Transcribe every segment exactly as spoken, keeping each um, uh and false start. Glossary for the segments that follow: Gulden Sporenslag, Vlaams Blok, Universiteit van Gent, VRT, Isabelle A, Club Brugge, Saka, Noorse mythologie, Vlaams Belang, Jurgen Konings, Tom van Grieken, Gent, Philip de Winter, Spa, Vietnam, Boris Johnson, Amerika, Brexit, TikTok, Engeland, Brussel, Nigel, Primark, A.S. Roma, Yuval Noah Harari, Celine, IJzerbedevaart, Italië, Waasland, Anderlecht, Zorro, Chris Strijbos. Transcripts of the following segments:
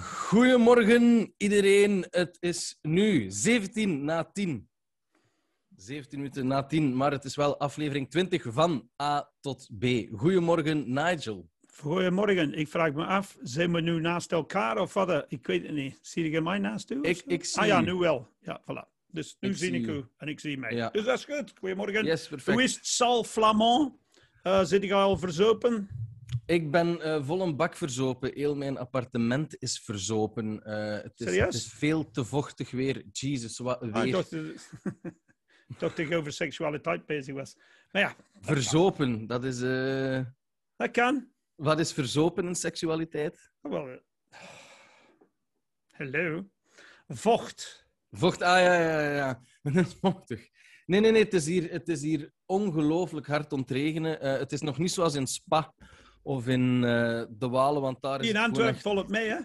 Goedemorgen iedereen, het is nu zeventien na tien. zeventien minuten na tien, maar het is wel aflevering twintig van A tot B. Goedemorgen Nigel. Goedemorgen, ik vraag me af, zijn we nu naast elkaar of wat? Ik weet het niet. Zie je mij naast u? Ik, ik zie... Ah ja, nu wel. Ja, voilà. Dus nu ik zie ik u en ik zie mij. Ja. Dus dat is goed. Goedemorgen. Yes, perfect. Hoe is het, Sal Flamand? Uh, zit ik al verzopen? Ik ben uh, vol een bak verzopen. Heel mijn appartement is verzopen. Uh, het, is, het is veel te vochtig weer. Jezus, wat weer. Ah, ik dacht, uh, dacht ik over seksualiteit bezig was. Maar ja. Verzopen, dat is... Uh... Dat kan. Wat is verzopen in seksualiteit? Oh, wel, uh... Hallo. Vocht. Vocht, ah ja, ja, ja. ja. Dat is vochtig. Nee, nee, nee. Het is hier, het is hier ongelooflijk hard om te regenen. Uh, het is nog niet zoals in Spa. Of in uh, de Walen, want daar is... Hier in Antwerpen echt... volgt mee, hè?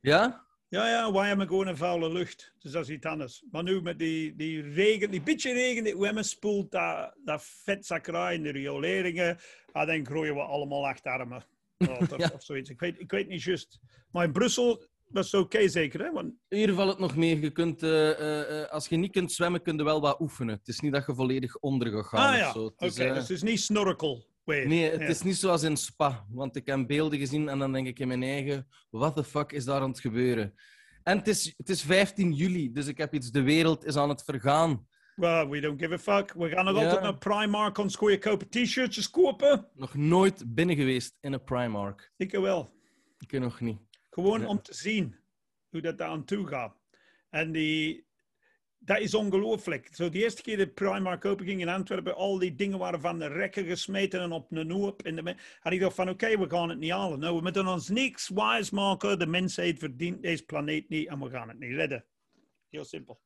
Ja? Ja, ja, wij hebben gewoon een vuile lucht. Dus dat is iets anders. Maar nu met die, die regen, die beetje regen die we hebben, spoelt dat, dat vetzakkerij in de rioleringen. En dan groeien we allemaal achterarmen. Of, ja. of zoiets. Ik weet, ik weet niet juist. Maar in Brussel was het oké, okay, zeker, hè? Want... Hier valt het nog mee. Je kunt, uh, uh, als je niet kunt zwemmen, kun je wel wat oefenen. Het is niet dat je volledig onder gaat gaan. Ah ja, oké. Okay. Uh... Dus het is niet snorkel. Wait, nee, het yeah. is niet zoals in Spa, want ik heb beelden gezien en dan denk ik in mijn eigen, what the fuck is daar aan het gebeuren? En het is, het is vijftien juli, dus ik heb iets, de wereld is aan het vergaan. Well, we don't give a fuck. We gaan nog ja. altijd naar Primark ons goede kopen t-shirtjes kopen. Nog nooit binnen geweest in een Primark. Ik wel. Ik nog niet. Gewoon ja. om te zien hoe dat daar aan toe gaat. En die... Dat is ongelooflijk. Zo so, de eerste keer dat Primark open ging in Antwerpen, al die dingen waren van de rekken gesmeten en op een hoop. En ik dacht van, oké, okay, we gaan het niet halen. Nou, we moeten ons niks wijs maken. De mensheid verdient deze planeet niet en we gaan het niet redden. Heel simpel.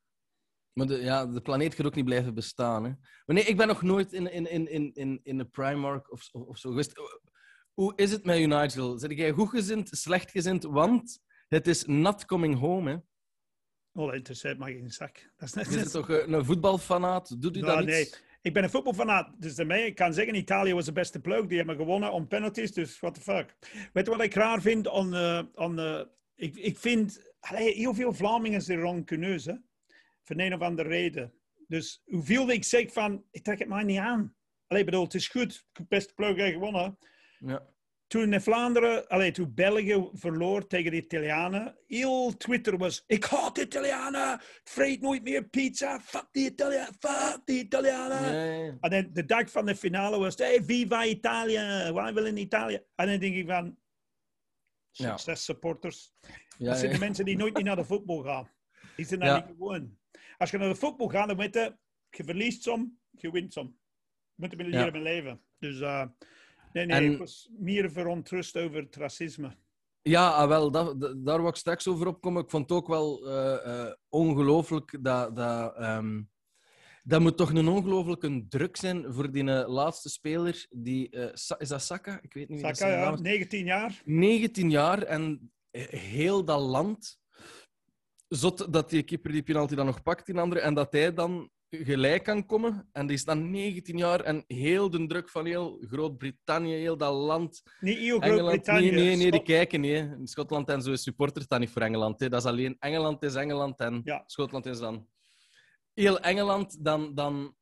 Maar de, ja, de planeet gaat ook niet blijven bestaan. Hè? Maar nee, ik ben nog nooit in, in, in, in, in, in de Primark of, of zo geweest. Hoe is het met u, Nigel? Zit jij goed gezind, slecht gezind? Want het is not coming home, hè? Oh, dat interesseert mij geen zak. Dat is net... Je bent toch een voetbalfanaat? Doet u nou, dat nee. iets? Ik ben een voetbalfanaat. Dus daarmee, ik kan zeggen, Italië was de beste ploeg. Die hebben gewonnen om penalties, dus what the fuck. Weet je wat ik raar vind? On, uh, on, uh, ik, ik vind... Allee, heel veel Vlamingen zijn rancuneus, hè. Voor een of andere reden. Dus hoeveel ik zeg van, ik trek het mij niet aan. Allee, bedoel, het is goed. De beste ploeg heeft gewonnen. Ja. Toen in Vlaanderen, allee, toen België verloor tegen de Italianen, heel Twitter was, ik haat de Italianen, vreet nooit meer pizza, fuck de Italianen, fuck de Italianen. Nee. En dan de dag van de finale was, hey, viva Italië, wij willen Italië. En dan denk ik van, succes supporters. Ja. Ja, dat zijn ja. de mensen die nooit naar de voetbal gaan. Die zijn daar ja. niet gewoon. Als je naar de voetbal gaat, dan weet je, je verliest som, je wint som. Je moet een leren ja. leven. Dus... Uh, Nee, nee, en... ik was meer verontrust over het racisme. Ja, wel, dat, dat, daar wil ik straks over opkomen. Ik vond het ook wel uh, uh, ongelooflijk dat... Dat, um, dat moet toch een ongelooflijke druk zijn voor die uh, laatste speler. Die, uh, is dat Saka? Ik weet niet Saka, wie dat ja, naam is. negentien jaar. negentien jaar en heel dat land. Zot dat die keeper die penalty dan nog pakt, die andere. En dat hij dan... gelijk kan komen. En die is dan negentien jaar en heel de druk van heel Groot-Brittannië, heel dat land. Niet heel Groot-Brittannië. Nee, nee, nee, die kijken niet. Hè. Schotland en zo supporters dan niet voor Engeland. Hè. Dat is alleen Engeland is Engeland en ja. Schotland is dan... Heel Engeland, dan... dan...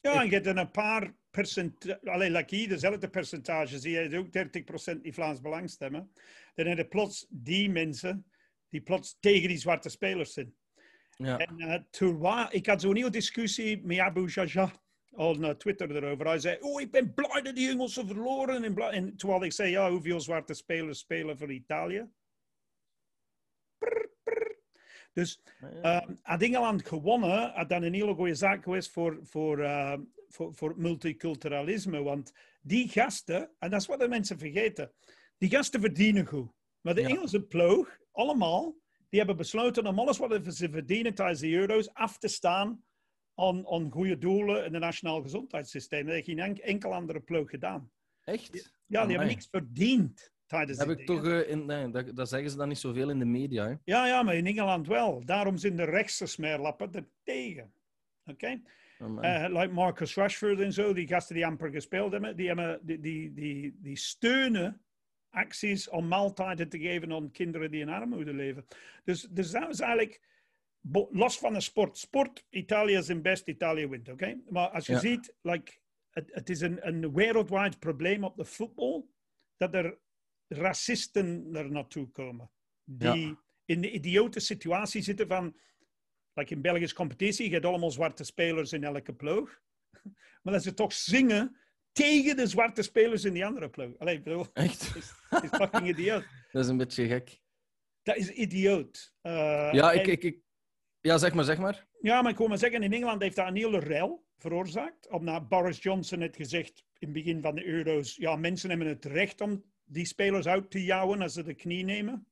Ja, en je hebt een paar percentage... Allee, like hier, dezelfde percentage. Zie je ook dertig procent die Vlaams Belang stemmen. Dan heb je plots die mensen die plots tegen die zwarte spelers zijn. Ja. En uh, toen, ik had zo'n hele discussie met Abu Jahjah op uh, Twitter erover. Hij zei, oh, ik ben blij dat die jongens zijn verloren. En, en terwijl ik zei, ja, hoeveel zwarte spelers spelen voor Italië? Prr, prr. Dus uh, had Engeland gewonnen, had dan een hele goede zaak geweest voor, voor, uh, voor, voor multiculturalisme. Want die gasten, en dat is wat de mensen vergeten, die gasten verdienen goed. Maar de ja. Engelse ploeg, allemaal... Die hebben besloten om alles wat ze verdienen tijdens de euro's af te staan aan, aan goede doelen in het nationaal gezondheidssysteem. Dat heeft geen enkel andere ploeg gedaan. Echt? Ja, die Amai. hebben niks verdiend tijdens de euro's. Heb ik toch, uh, in, nee, dat, dat zeggen ze dan niet zoveel in de media. Hè? Ja, ja, maar in Engeland wel. Daarom zijn de rechtse smeerlappen er tegen. Oké? Okay? Uh, like Marcus Rashford en zo, die gasten die amper gespeeld hebben, die, hebben, die, die, die, die steunen acties om maaltijden te geven aan kinderen die in armoede leven. Dus, dus dat is eigenlijk, los van de sport. Sport, Italië is in best, Italië wint, oké? Okay? Maar als je ja. ziet, like, het, het is een, een wereldwijd probleem op de voetbal, dat er racisten er naartoe komen. Die ja. in de idiote situatie zitten van, like in Belgische competitie, je hebt allemaal zwarte spelers in elke ploeg. Maar dat ze toch zingen tegen de zwarte spelers in die andere ploeg. Allee, bedoel, echt? Het is, is fucking idioot. Dat is een beetje gek. Dat is idioot. Uh, ja, ik, en, ik, ik, ja, zeg maar, zeg maar. Ja, maar ik wil maar zeggen, in Engeland heeft dat een hele rel veroorzaakt. Omdat Boris Johnson het gezegd in het begin van de euro's, ja, mensen hebben het recht om die spelers uit te jouwen als ze de knie nemen.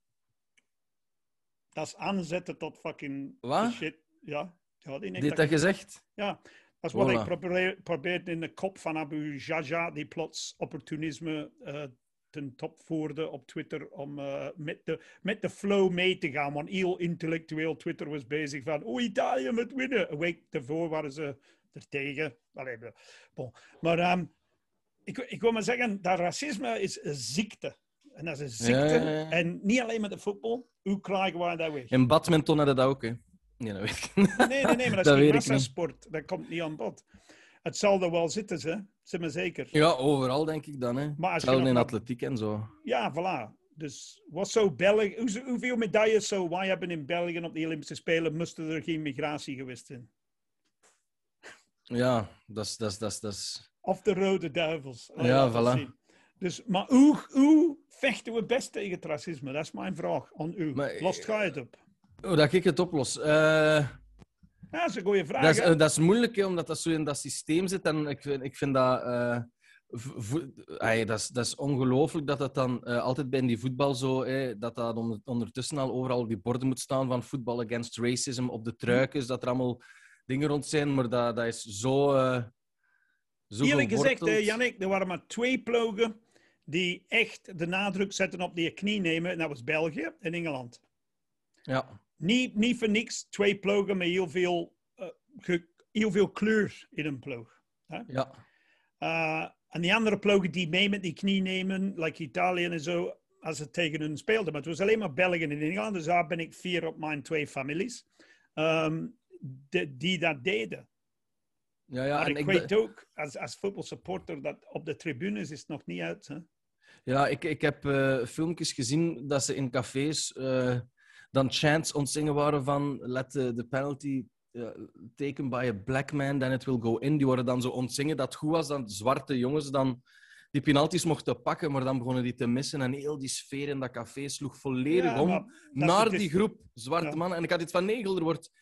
Dat is aanzetten tot fucking Wat? shit. Ja. Ja, die heeft dat, dat gezegd? Ja. Dat is wat voilà. ik probeer, probeerde in de kop van Abu Jahjah, die plots opportunisme uh, ten top voerde op Twitter, om uh, met, de, met de flow mee te gaan. Want heel intellectueel Twitter was bezig van, oh, Italië moet winnen. Een week daarvoor waren ze er tegen. Allee, bon. Maar um, ik, ik wil maar zeggen, dat racisme is een ziekte. En dat is een ziekte. Ja, ja, ja. En niet alleen met de voetbal. Hoe krijgen wij dat weg? In badminton hadden dat ook, hè? Nee, dat weet ik niet. Nee, nee, nee, maar dat, dat is geen massasport. Dat komt niet aan bod. Het zal er wel zitten, hè? Zeg maar zeker. Ja, overal denk ik dan, hè. Maar als je nog... in atletiek en zo. Ja, voilà. Dus wat zou België... Hoeveel medailles zou wij hebben in België op de Olympische Spelen, moesten er geen migratie geweest zijn? Ja, dat is... Dat, dat, dat. Of de Rode Duivels. Oh, ja, voilà. Dus, maar hoe, hoe vechten we best tegen het racisme? Dat is mijn vraag aan u. Maar, Lost ga je het op? Hoe dat ik het oplos? Uh, ja, dat is een goede vraag. Dat is, uh, dat is moeilijk, hè, omdat dat zo in dat systeem zit. En ik, ik vind dat... Uh, ay, dat is, dat is ongelooflijk dat dat dan uh, altijd bij die voetbal zo... Hè, dat dat on ondertussen al overal op die borden moet staan van voetbal against racism op de truikens. Dat er allemaal dingen rond zijn, maar dat, dat is zo... Uh, zo Eerlijk gezegd, hè, Jannik, er waren maar twee ploegen die echt de nadruk zetten op die knie nemen. En dat was België en Engeland. Ja. Niet, niet voor niks twee ploegen met heel veel, uh, ge, heel veel kleur in een ploeg. Hè? Ja. Uh, en die andere ploegen die mee met die knie nemen, like Italië en zo, als het tegen hun speelde. Maar het was alleen maar België en Engeland, dus daar ben ik fier op mijn twee families um, de, die dat deden. Ja, ja, maar ik, ik weet ook, als, als voetbalsupporter, dat op de tribunes is het nog niet uit. Hè? Ja, ik, ik heb uh, filmpjes gezien dat ze in cafés... Uh, dan chants ontzingen waren van let the, the penalty uh, taken by a black man, then it will go in. Die worden dan zo ontzingen dat het goed was dat zwarte jongens dan die penalties mochten pakken, maar dan begonnen die te missen. En heel die sfeer in dat café sloeg volledig ja, om maar, naar die groep zwarte ja. mannen. En ik had iets van Nigel, er wordt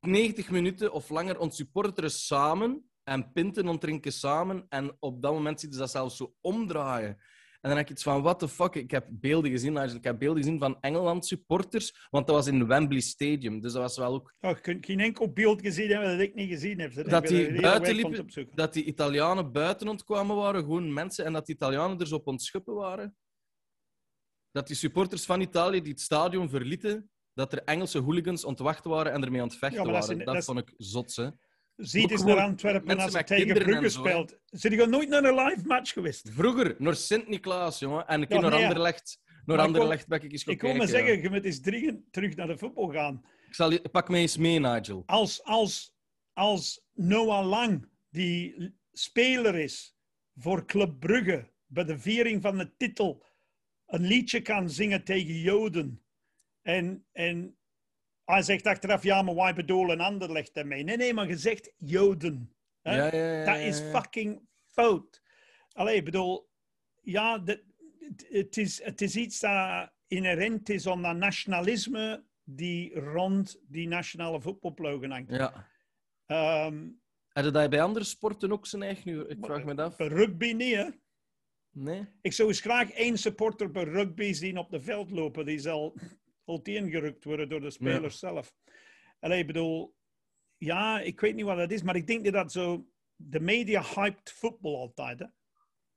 negentig minuten of langer ons supporteren samen en pinten ontdrinken samen. En op dat moment zie je dat zelfs zo omdraaien. En dan heb ik iets van, what the fuck, ik heb beelden gezien, Nigel. Ik heb beelden gezien van Engeland supporters, want dat was in Wembley Stadium, dus dat was wel ook... Oh, je kunt geen enkel beeld gezien hebben dat ik niet gezien heb. Dat, dat die buiten liepen, dat die Italianen buiten ontkwamen waren, gewoon mensen, en dat die Italianen er zo op ontschuppen waren. Dat die supporters van Italië die het stadion verlieten, dat er Engelse hooligans ontwacht waren en ermee aan het vechten ja, dat waren. Een, dat dat vond ik zots, hè. Ziet eens naar Antwerpen als ze tegen Brugge speelt. Zijn die nooit naar een live match geweest? Vroeger, naar Sint-Niklaas, jongen. En een keer ja, naar nee, Anderlecht. Naar Anderlecht ben ik eens gaan kijken. Ik wil maar zeggen, je moet eens dringend terug naar de voetbal gaan. Ik zal je, pak mij eens mee, Nigel. Als, als, als Noah Lang, die speler is voor Club Brugge, bij de viering van de titel, een liedje kan zingen tegen Joden en... en hij zegt achteraf, ja, maar wij bedoelen Anderlecht daarmee. Nee, nee, maar je zegt Joden. Hè? Ja, ja, ja, ja. Dat is fucking fout. Allee, bedoel... Ja, het is, is iets dat inherent is aan dat nationalisme die rond die nationale voetbalploegen hangt. Ja. Um, Hadden dat bij andere sporten ook zijn eigen nu? Ik vraag me dat af. Bij rugby niet, hè? Nee. Ik zou eens graag één supporter bij rugby zien op de veld lopen. Die zal... ingerukt worden door de spelers ja. zelf. Allee, ik bedoel, ja, ik weet niet wat dat is, maar ik denk dat dat zo... De media hypt voetbal altijd, hè?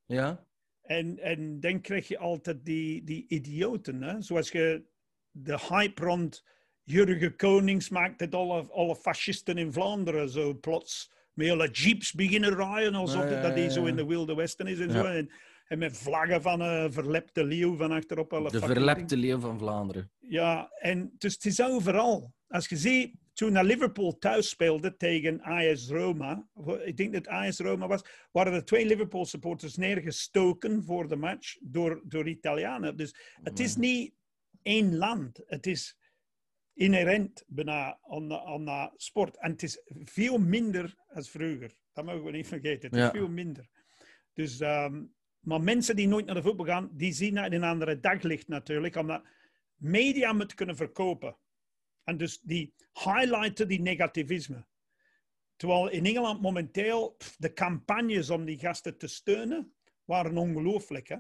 Ja. En, en dan krijg je altijd die, die idioten, hè? Zoals je de hype rond Jurgen Konings maakt, dat alle, alle fascisten in Vlaanderen zo plots met alle jeeps beginnen rijden, alsof ja, ja, ja, ja. dat die zo in de Wilde Westen is en ja. zo. En En met vlaggen van een verlepte leeuw van achterop. De vakering. Verlepte leeuw van Vlaanderen. Ja, en dus het is overal. Als je ziet, toen Liverpool thuis speelde tegen A S Roma, ik denk dat A S Roma was, waren er twee Liverpool supporters neergestoken voor de match door, door Italianen. Dus het is niet één land. Het is inherent bijna aan de sport. En het is veel minder als vroeger. Dat mogen we niet vergeten. Het is ja. veel minder. Dus, um, maar mensen die nooit naar de voetbal gaan, die zien dat in een andere daglicht natuurlijk. Omdat media moet kunnen verkopen. En dus die highlighten die negativisme. Terwijl in Engeland momenteel pff, de campagnes om die gasten te steunen waren ongelooflijk, hè?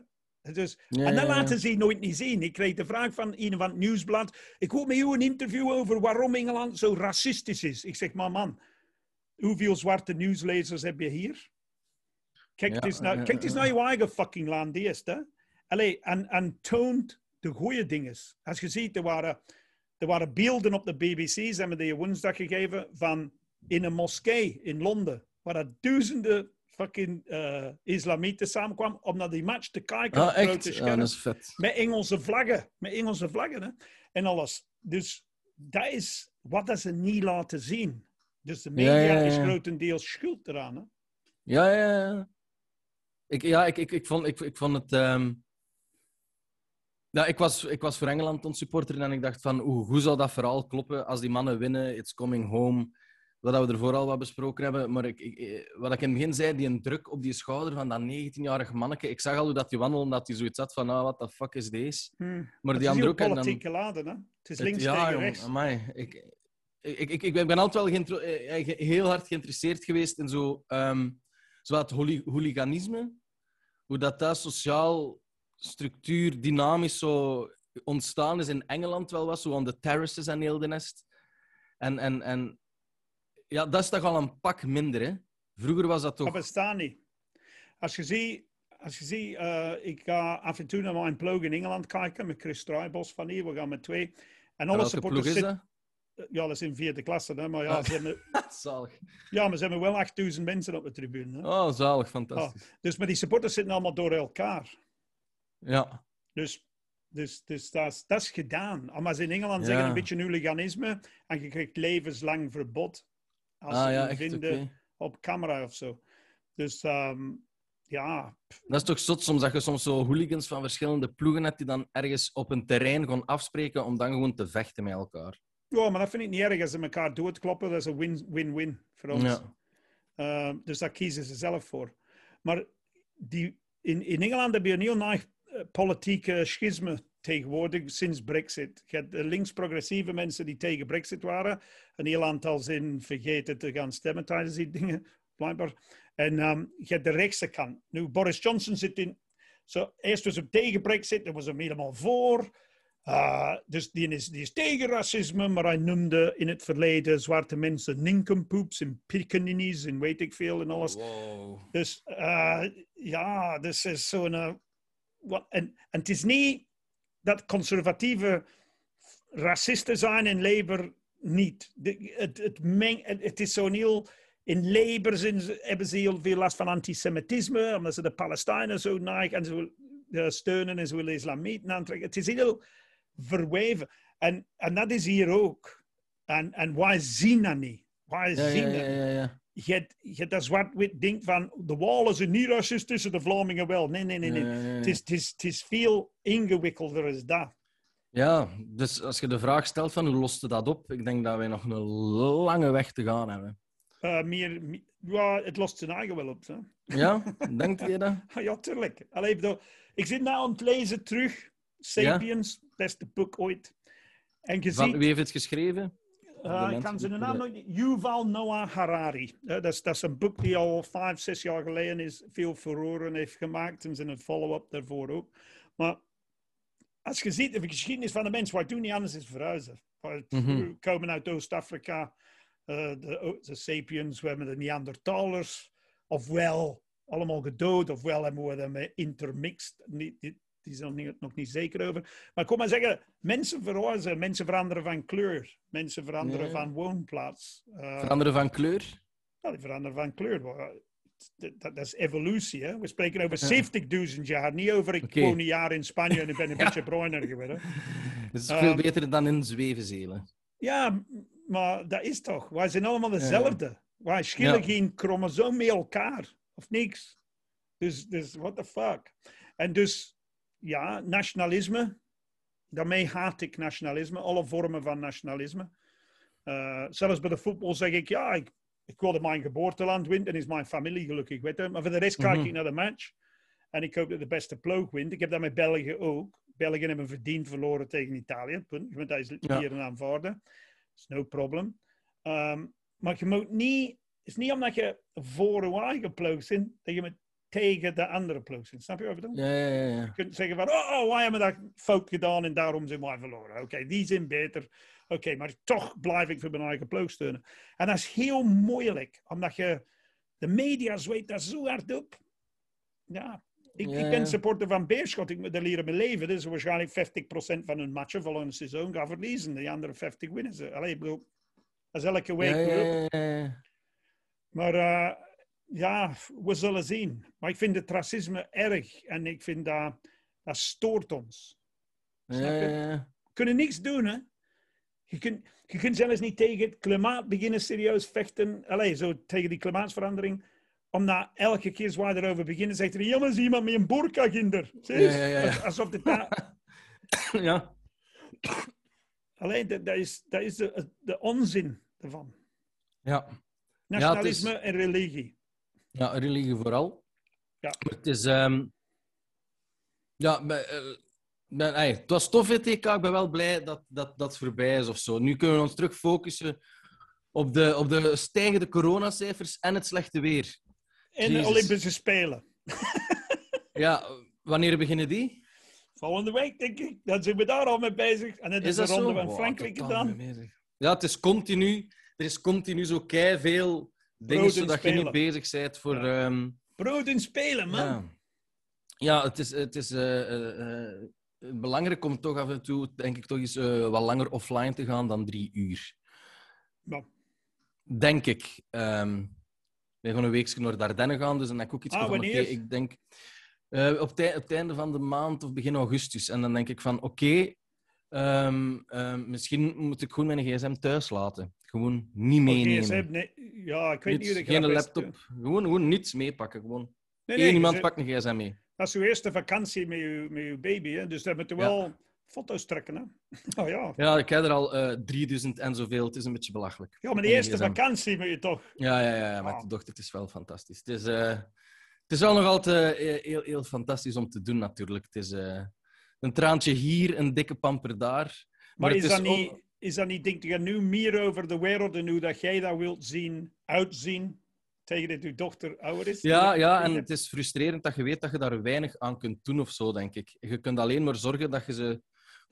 Dus, ja, en dat laten ze nooit niet zien. Ik kreeg de vraag van iemand van het Nieuwsblad. Ik hoop met jou een interview over waarom Engeland zo racistisch is. Ik zeg, maar man, hoeveel zwarte nieuwslezers heb je hier? Kijk eens ja, nou, ja, ja. naar je eigen fucking land eerst. Hè? Allee, en, en toont de goede dingen. Als je ziet, er waren, er waren beelden op de B B C, ze hebben die woensdag gegeven, van in een moskee in Londen, waar er duizenden fucking uh, islamieten samenkwamen om naar die match te kijken. Ah, echt? Ah, dat is vet. Met Engelse vlaggen. Met Engelse vlaggen, hè? En alles. Dus dat is wat dat ze niet laten zien. Dus de media ja, ja, ja. is grotendeels schuld eraan. Hè? Ja, ja, ja. Ik, ja, ik, ik, ik, vond, ik, ik vond het... Um... Ja, ik, was, ik was voor Engeland ontsupporter en ik dacht van oeh, hoe zou dat verhaal kloppen als die mannen winnen, it's coming home. Wat we ervoor al wat besproken hebben. Maar ik, ik, wat ik in het begin zei, die druk op die schouder van dat negentienjarig manneke. Ik zag al hoe dat die wandelde, dat hij zoiets had van ah, what the fuck is deze? Hmm. Maar die andere ook... Het is politieke laden, hè? Het is links het, tegen ja, rechts. Amai, ik, ik, ik, ik ben altijd wel heel hard geïnteresseerd geweest in zo... Um, Zo dat hooliganisme, hoe dat, dat sociaal structuur dynamisch zo ontstaan is in Engeland wel was, zo aan de terraces en heel de nest. En, en, en ja, dat is toch al een pak minder, hè? Vroeger was dat toch... Dat bestaat niet. Als je ziet, als je ziet uh, ik ga af en toe naar mijn ploeg in Engeland kijken, met Chris Strijbos van hier, we gaan met twee. En alle supporters zitten... Ja, dat is in vierde klasse, hè? Maar ja, ah, ze hebben... zalig. Ja, maar ze hebben wel achtduizend mensen op de tribune. Hè? Oh, zalig, fantastisch. Ja, dus maar die supporters zitten allemaal door elkaar. Ja. Dus, dus, dus dat, is, dat is gedaan. Maar ze in Engeland ja. zeggen een beetje hooliganisme en je krijgt levenslang verbod als ah, ze ja, vinden okay. op camera of zo. Dus um, ja. Dat is toch zot soms, dat je soms zo hooligans van verschillende ploegen hebt die dan ergens op een terrein gaan afspreken om dan gewoon te vechten met elkaar. Ja, maar dat vind ik niet erg. Als ze elkaar doodkloppen, dat is een win-win-win voor ons. Ja. Uh, dus daar kiezen ze zelf voor. Maar die, in, in Engeland heb je een heel naai politieke schisme tegenwoordig sinds Brexit. Je hebt links-progressieve mensen die tegen Brexit waren. Een heel aantal zijn vergeten te gaan stemmen tijdens die dingen, blijkbaar. En um, je hebt de rechtse kant. Nu, Boris Johnson zit in... So, eerst was hij tegen Brexit, dan was hij helemaal voor... Uh, dus die is, die is tegen racisme, maar hij noemde in het verleden zwarte mensen nincompoops en piccaninnies en weet ik veel en alles. Wow. Dus uh, ja, dus is zo'n... Uh, en het is niet dat conservatieve racisten zijn in Labour niet. De, het, het, meng, het, het is zo'n heel... In Labour zijn, hebben ze heel veel last van antisemitisme, omdat ze de Palestijnen zo neigen en zo uh, steunen en ze willen islamieten aantrekken. Het is heel... verweven. En, en dat is hier ook. En, en wij zien dat niet. Wij ja, zien ja, dat ja, ja, ja. Je hebt dat zwart-wit ding van de Walen zijn niet racistisch en de Vlamingen wel. Nee, nee, nee. nee. Ja, ja, ja. Het, is, het, is, het is veel ingewikkelder dan dat. Ja, dus als je de vraag stelt van hoe lost je dat op? Ik denk dat wij nog een lange weg te gaan hebben. Uh, meer, meer, ja, het lost zijn eigen wel op. Hè? Ja, denkt je dat? Ja, tuurlijk. Allee, bedoel, ik zit nu aan het lezen terug. Sapiens, ja? Beste boek ooit. En je van, ziet, wie heeft het geschreven? Uh, ik kan zijn naam nog niet. Yuval Noah Harari. Uh, dat, is, dat is een boek die al vijf, zes jaar geleden is veel furoren heeft gemaakt. En zijn een follow-up daarvoor ook. Maar als je ziet, de geschiedenis van de mens, wij doen niet anders is verhuizen. We mm-hmm. komen uit Oost-Afrika, uh, de, de Sapiens, we hebben de Neandertalers. Ofwel allemaal gedood, ofwel hebben we daarmee intermixed. Niet, die zijn er nog niet zeker over. Maar ik kom maar zeggen, mensen verhuizen, mensen veranderen van kleur. Mensen veranderen nee. van woonplaats. Uh, veranderen van kleur? Ja, die veranderen van kleur. dat is evolutie, hè? We spreken over zeventigduizend jaar, niet over ik okay. woon een jaar in Spanje en ik ben een ja. beetje bruiner geworden. Dat is um, veel beter dan in Zwevenzelen. Ja, maar dat is toch. Wij zijn allemaal dezelfde. Ja. Wij schillen ja. geen chromosoom met elkaar. Of niks. Dus, dus what the fuck. En dus, ja, nationalisme. Daarmee haat ik nationalisme. Alle vormen van nationalisme. Uh, zelfs bij de voetbal zeg ik, ja, ik, ik wilde mijn geboorteland winnen. En is mijn familie gelukkig, weet je. Maar voor de rest mm-hmm. kijk ik naar de match. En ik hoop dat de beste ploeg wint. Ik heb dat met België ook. België hebben verdiend verloren tegen Italië. Punt. Want dat is ja. hier een aanvaarden. Is no problem. Um, maar je moet niet... Het is niet omdat je voor je eigen ploeg bent, dat je moet tegen de andere ploeg bent. Snap je wat ik bedoel? Ja, ja, ja. Je kunt zeggen van, oh, oh, wij hebben dat fout gedaan en daarom zijn wij verloren. Oké, okay, die zijn beter. Oké, okay, maar toch blijf ik voor mijn eigen ploeg steunen. En dat is heel moeilijk, omdat je... De media zweet dat zo hard op. Ja... Ik, ja, ja. ik ben supporter van Beerschot. Ik moet er leren mijn leven. Dus waarschijnlijk vijftig procent van hun matchen volgende seizoen gaan verliezen. De andere vijftig winnen ze. Allee, ik bedoel, dat is elke week. Ja, ja, ja, ja. Maar uh, ja, we zullen zien. Maar ik vind het racisme erg. En ik vind dat, dat stoort ons. Snap je? Ja, ja, ja. We kunnen niks doen, hè. Je kunt, je kunt zelfs niet tegen het klimaat beginnen serieus vechten. Allee, zo tegen die klimaatsverandering. Omdat elke keer als wij erover beginnen, zegt er jongens, iemand met een burka, kinder. Ja, ja, ja. Alsof dit da... ja. Alleen, dat, dat is, dat is de, de onzin ervan. Ja. Nationalisme ja, is... en religie. Ja, religie vooral. Ja. Het is... Um... Ja, maar, uh, ben, hey, het was tof, het E K. Ik ben wel blij dat dat, dat voorbij is of zo. Nu kunnen we ons terug focussen op de, op de stijgende coronacijfers en het slechte weer. En de Olympische Spelen. Ja, wanneer beginnen die? Volgende week, denk ik. Dan zijn we daar al mee bezig. En het is, is de ronde van wow, Frankrijk gedaan. Ja, het is continu. Er is continu zo kei veel dingen zodat spelen. Je niet bezig bent voor... Ja. Um... Brood en spelen, man. Ja, ja het is, het is uh, uh, uh, belangrijk om toch af en toe, denk ik, toch eens uh, wat langer offline te gaan dan drie uur. Nou. Denk ik. Um... We gaan een weekje naar Dardenne gaan, dus dan heb ik ook iets ah, van... Wanneer? Okay, ik denk uh, op, tij, op het einde van de maand of begin augustus. En dan denk ik van, oké, okay, um, um, misschien moet ik gewoon mijn gsm thuis laten. Gewoon niet meenemen. Oh, gsm, nee. Ja, ik weet niets, niet... Geen laptop. Best... Gewoon, gewoon niets meepakken. Gewoon. Nee, nee, niemand pakt een gsm mee. Dat is uw eerste vakantie met je, met je baby, hè? Dus daar moet je wel ja. foto's trekken, hè? Oh, ja. Ja, ik heb er al uh, drieduizend en zoveel. Het is een beetje belachelijk. Ja, maar de eerste vakantie moet je toch... Ja, ja, ja, ja met oh. de dochter. Het is wel fantastisch. Het is, uh, het is wel nog altijd uh, heel, heel fantastisch om te doen, natuurlijk. Het is uh, een traantje hier, een dikke pamper daar. Maar, maar is, is, dat niet, on... is dat niet... Denk je nu meer over de wereld en hoe dat jij dat wilt zien, uitzien, tegen dat je dochter ouder is? Ja, ja, en het is frustrerend dat je weet dat je daar weinig aan kunt doen of zo, denk ik. Je kunt alleen maar zorgen dat je ze...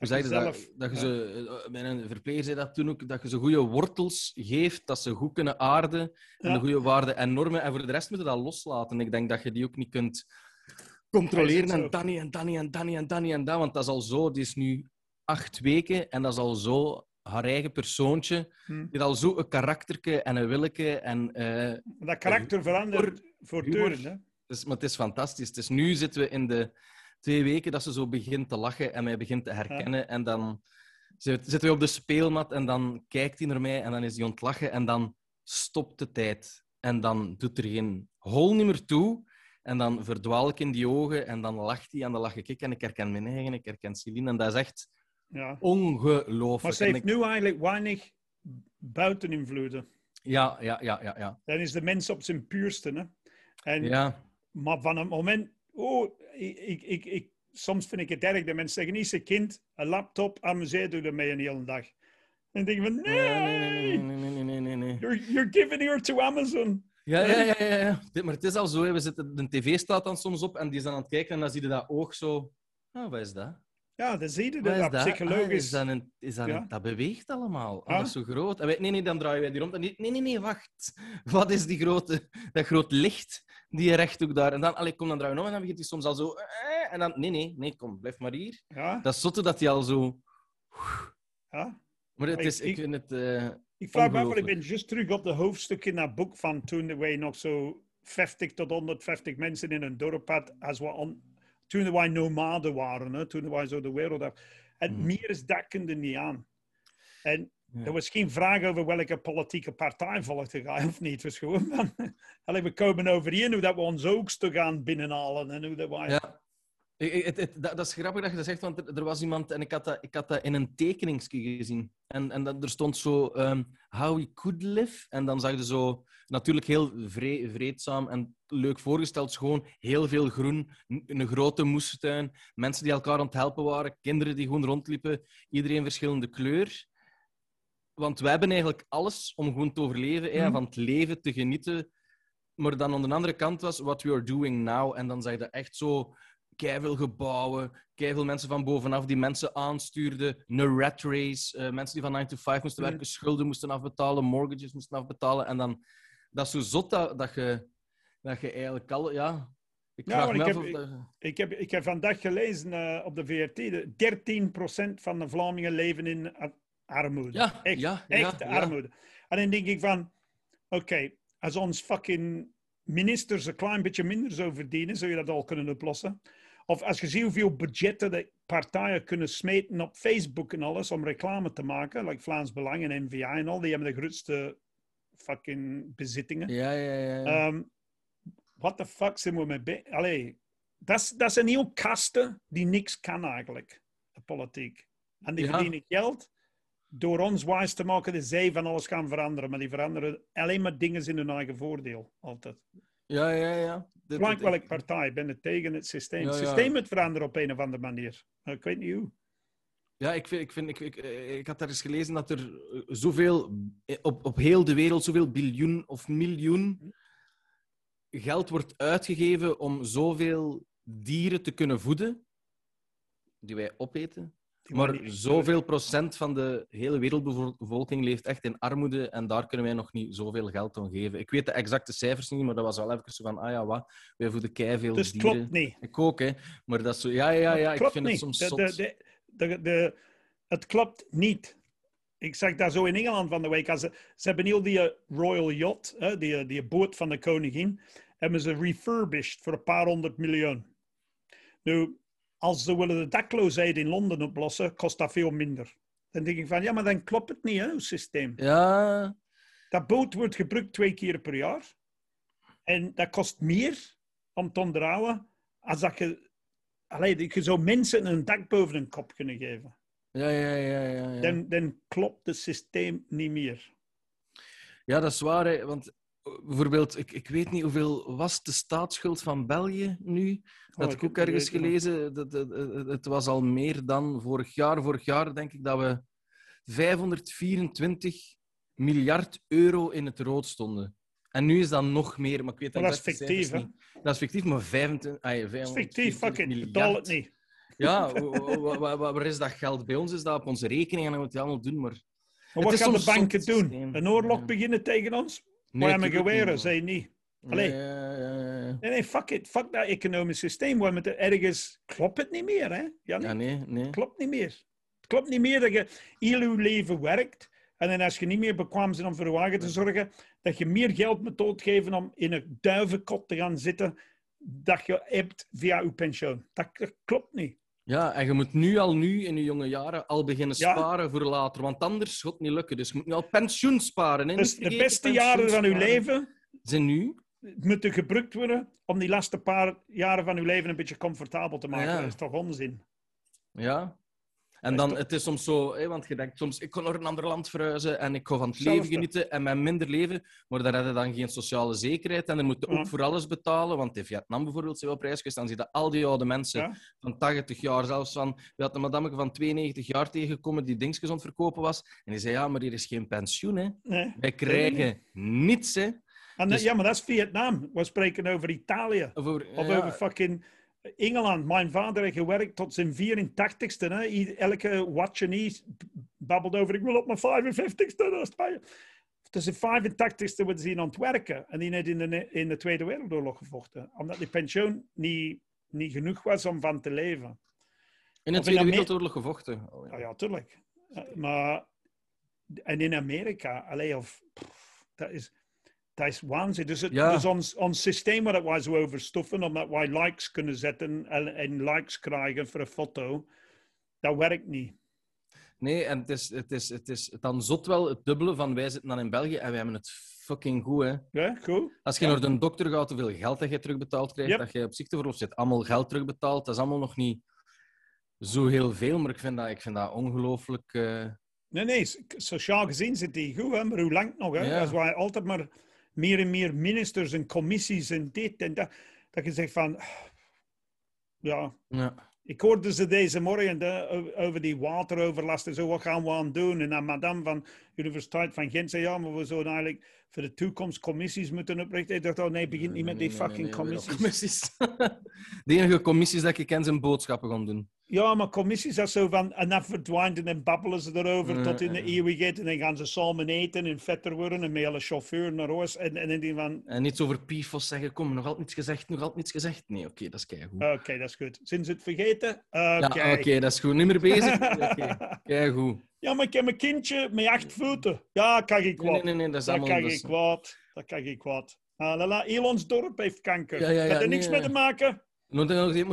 Dat, je zelf, dat, dat je ze, mijn verpleger zei dat toen ook, dat je ze goede wortels geeft, dat ze goed kunnen aarden en ja. de goede waarden en normen. En voor de rest moet je dat loslaten. Ik denk dat je die ook niet kunt controleren. En Danny en Danny en Danny en Danny en dat. Want dat is al zo, die is nu acht weken en dat is al zo haar eigen persoontje. Hm. Die heeft al zo een karakterke en een willeke. En, uh, dat karakter verandert voortdurend. Hè? Dus, maar het is fantastisch. Dus nu zitten we in de... Twee weken dat ze zo begint te lachen en mij begint te herkennen. Ja. En dan zitten we op de speelmat en dan kijkt hij naar mij en dan is hij ontlachen. En dan stopt de tijd. En dan doet er geen hol niet meer toe. En dan verdwaal ik in die ogen en dan lacht hij en dan lach ik. En ik herken mijn eigen, ik herken Celine. En dat is echt ja. ongelooflijk. Maar ze heeft ik... nu eigenlijk weinig buiteninvloeden. Ja, ja, ja, ja, ja. Dan is de mens op zijn puurste. Hè? En... Ja. Maar van een moment... Oh, ik, ik, ik, soms vind ik het erg dat mensen zeggen, is een kind, een laptop, aan mijn zij doet ermee een hele dag. En dan denk ik van, nee! Ja, nee, nee, nee, nee, nee, nee. You're, you're giving her to Amazon. Ja, ja, ja, ja, ja. Maar het is al zo, hè. We zitten, de tv staat dan soms op en die is dan aan het kijken en dan zie je dat oog zo... Ah, wat is dat? Ja, dan zie je dat, dat psychologisch. Ah, is dat, een, is dat, een, ja. dat beweegt allemaal. Ah? Dat is zo groot. En wij, nee, nee, dan draaien wij die rond. En die, nee, nee, nee, wacht. Wat is die grote, dat groot licht? Die rechthoek daar. En dan, allee, kom, dan draai je om. En dan begint hij soms al zo... Eh, en dan, nee, nee, nee, kom, blijf maar hier. Ja? Dat is zotte dat hij al zo... Ja? Maar het is... Ik, ik vind het... Uh, ik vraag me af, ik ben juist terug op de hoofdstuk in dat boek van toen wij nog zo vijftig tot honderdvijftig mensen in een dorp had als we on, toen wij nomaden waren, hè, toen wij zo de wereld hadden. En mm. meer is dat konden niet aan. En ja. er was geen vraag over welke politieke partij volgde gaan of niet. Het was gewoon van, allee, we komen overeen hoe dat we ons oogsten gaan binnenhalen en hoe dat wij... Ja. Ik, het, het, dat, dat is grappig dat je dat zegt, want er, er was iemand en ik had dat, ik had dat in een tekeningsje gezien. En, en dat, er stond zo um, How We Could Live. En dan zag je zo, natuurlijk heel vre, vreedzaam en leuk voorgesteld, schoon, heel veel groen, een grote moestuin, mensen die elkaar aan het helpen waren, kinderen die gewoon rondliepen, iedereen verschillende kleur. Want wij hebben eigenlijk alles om gewoon te overleven, mm. hè, van het leven te genieten. Maar dan aan de andere kant was What We Are Doing Now. En dan zag je dat echt zo... Keiveel gebouwen, keiveel mensen van bovenaf die mensen aanstuurden. Een rat race, uh, mensen die van nine to five moesten werken, schulden moesten afbetalen, mortgages moesten afbetalen. En dan, dat is zo zot dat, dat, je, dat je eigenlijk al... Ja, ik, ja, vraag me ik, af heb, of dat... ik, ik, heb, ik heb vandaag gelezen uh, op de V R T, dertien procent van de Vlamingen leven in armoede. Ja, echt, ja, echt ja, armoede. Ja. En dan denk ik van, oké, okay, als ons fucking ministers een klein beetje minder zou verdienen, zou je dat al kunnen oplossen. Of als je ziet hoeveel budgetten de partijen kunnen smeten op Facebook en alles om reclame te maken, like Vlaams Belang en N V A en al, die hebben de grootste fucking bezittingen. Ja, ja, ja. ja. Um, what the fuck zijn we mee bezig? Allee, dat is een heel kasten die niks kan eigenlijk, de politiek. En die ja. verdienen geld door ons wijs te maken dat zij van alles gaan veranderen. Maar die veranderen alleen maar dingen in hun eigen voordeel, altijd. Ja, ja, ja. Blank welke partij, ik ben het tegen het systeem. Het ja, ja. systeem moet veranderen op een of andere manier. Ik weet niet hoe. Ja, ik, vind, ik, vind, ik, ik, ik had daar eens gelezen dat er zoveel, op, op heel de wereld, zoveel biljoen of miljoen geld wordt uitgegeven om zoveel dieren te kunnen voeden, die wij opeten. Die maar zoveel procent van de hele wereldbevolking leeft echt in armoede en daar kunnen wij nog niet zoveel geld aan geven. Ik weet de exacte cijfers niet, maar dat was wel even zo van, ah ja, wat? Wij voeden keiveel dus dieren. Dus klopt niet. Ik ook, hè. Maar dat is zo... Ja, ja, ja, ik vind niet. Het soms zot. De, de, de, de, de, het klopt niet. Ik zag daar zo in Engeland van de week. Als ze, ze hebben heel die uh, Royal Yacht, hè, die, die boot van de koningin, hebben ze refurbished voor een paar honderd miljoen. Nu... Als ze willen de dakloosheid in Londen oplossen, kost dat veel minder. Dan denk ik van, ja, maar dan klopt het niet, hè, het systeem. Ja. Dat boot wordt gebruikt twee keer per jaar. En dat kost meer om te onderhouden, als dat je, allee, dat je zo mensen een dak boven hun kop kunnen geven. Ja, ja, ja. ja, ja. Dan, dan klopt het systeem niet meer. Ja, dat is waar, hè, want... Bijvoorbeeld, ik, ik weet niet hoeveel was de staatsschuld van België nu. Dat oh, ik heb ook ergens gelezen. Dat, dat, dat, het was al meer dan vorig jaar. Vorig jaar denk ik dat we vijfhonderdvierentwintig miljard euro in het rood stonden. En nu is dat nog meer. Maar ik weet dat, dat is fictief, hè? Dat is fictief, maar vijfentwintig, ah, vijfhonderdvierentwintig miljard. Fictief, fuck it, betaal het niet. Ja, waar, waar is dat geld? Bij ons is dat op onze rekening en we moeten het allemaal doen. Maar, maar wat gaan de banken doen? Een oorlog ja. beginnen tegen ons? Nee, waarom ik geweren, zei niet. Allee. Ja, ja, ja, ja. Nee, nee, fuck it. Fuck dat economisch systeem. Waarom het ergens... Klopt het niet meer, hè? Ja, nee. Ja, nee, nee. Klopt niet meer. Het klopt niet meer dat je heel je leven werkt en dan als je niet meer bekwaam bent om voor je wagen te zorgen, dat je meer geld moet uitgeven om in een duivenkot te gaan zitten dat je hebt via je pensioen. Dat, dat klopt niet. Ja, en je moet nu al nu, in je jonge jaren, al beginnen sparen ja. voor later. Want anders gaat het niet lukken. Dus je moet nu al pensioen sparen. Hè? Dus de beste jaren van je leven... Zijn nu? ...moeten gebruikt worden om die laatste paar jaren van je leven een beetje comfortabel te maken. Ja. Dat is toch onzin? Ja. En dan, het is soms zo... Hè, want je denkt soms, ik kan naar een ander land verhuizen en ik ga van het leven Zelfde. genieten en mijn minder leven. Maar daar heb je dan geen sociale zekerheid. En dan moet je ook ja. voor alles betalen. Want in Vietnam bijvoorbeeld zijn we op reis geweest. Dan zie je al die oude mensen ja. van tachtig jaar, zelfs van... We hadden een madame van tweeënnegentig jaar tegengekomen die dingetjes aan het verkopen was. En die zei, ja, maar hier is geen pensioen, hè. Nee. Wij krijgen nee, nee. niets, hè. En dus... Ja, maar dat is Vietnam. We spreken over Italië. Of over, of ja, over fucking... Engeland, mijn vader heeft gewerkt tot zijn vierentachtigste. Hè? Elke watje babbelt over, ik wil op mijn vijfenvijftigste. Tot zijn vijfentachtigste was hij aan het werken. En die heeft in de, in de Tweede Wereldoorlog gevochten. Omdat die pensioen niet, niet genoeg was om van te leven. In de Tweede in Wereldoorlog gevochten? Oh, ja. Oh, ja, tuurlijk. Maar, en in Amerika, allee, of, pff, dat is... dat is waanzin. Dus, het, ja. dus ons, ons systeem waar wij zo over stoffen, omdat wij likes kunnen zetten en, en likes krijgen voor een foto, dat werkt niet. Nee, en het is, het is, het is dan zot wel het dubbele van wij zitten dan in België en wij hebben het fucking goed, hè. Ja, goed. Als je ja. naar de dokter gaat, hoeveel geld dat je terugbetaald krijgt, yep. dat je op ziekteverlof zit, allemaal geld terugbetaald, dat is allemaal nog niet zo heel veel, maar ik vind dat, ik vind dat ongelooflijk... Uh... Nee, nee, sociaal gezien zit die goed, hè, maar hoe lang nog, hè. Ja. Als wij altijd maar meer en meer ministers en commissies en dit en dat, dat je zegt van... Ja... ja. Ik hoorde ze deze morgen de, over die wateroverlast en zo, wat gaan we aan doen? En dan madame van de Universiteit van Gent zei, ja, maar we zouden eigenlijk voor de toekomst commissies moeten oprichten. Ik dacht, oh nee, begint niet met die nee, nee, fucking nee, nee, nee, commissies. commissies. De enige commissies dat ik ken zijn boodschappen gaan doen. Ja, maar commissies, dat is zo van, en dan verdwijnt en dan babbelen ze erover nee, tot in nee. de eeuwigheid en dan gaan ze salmen eten en vetter worden en mailen chauffeur naar huis en, en, en die van... En niets over P F O S zeggen, kom, nog altijd niets gezegd, nog altijd niets gezegd. Nee, oké, okay, dat is keigoed. Oké, okay, dat is goed. Sinds het vergeten? Uh, ja, oké, okay, dat is goed. Niet meer bezig? Okay. Keigoed. Ja, maar ik heb een kindje met acht voeten. Ja, kan ik kwaad. Nee, nee, nee, dat is allemaal... Dat kan ik kwaad. Dat kan ik kwaad. Ah, lala, heel ons dorp heeft kanker. Ja, ja, ja, dat heeft er niks nee, mee te maken. Moet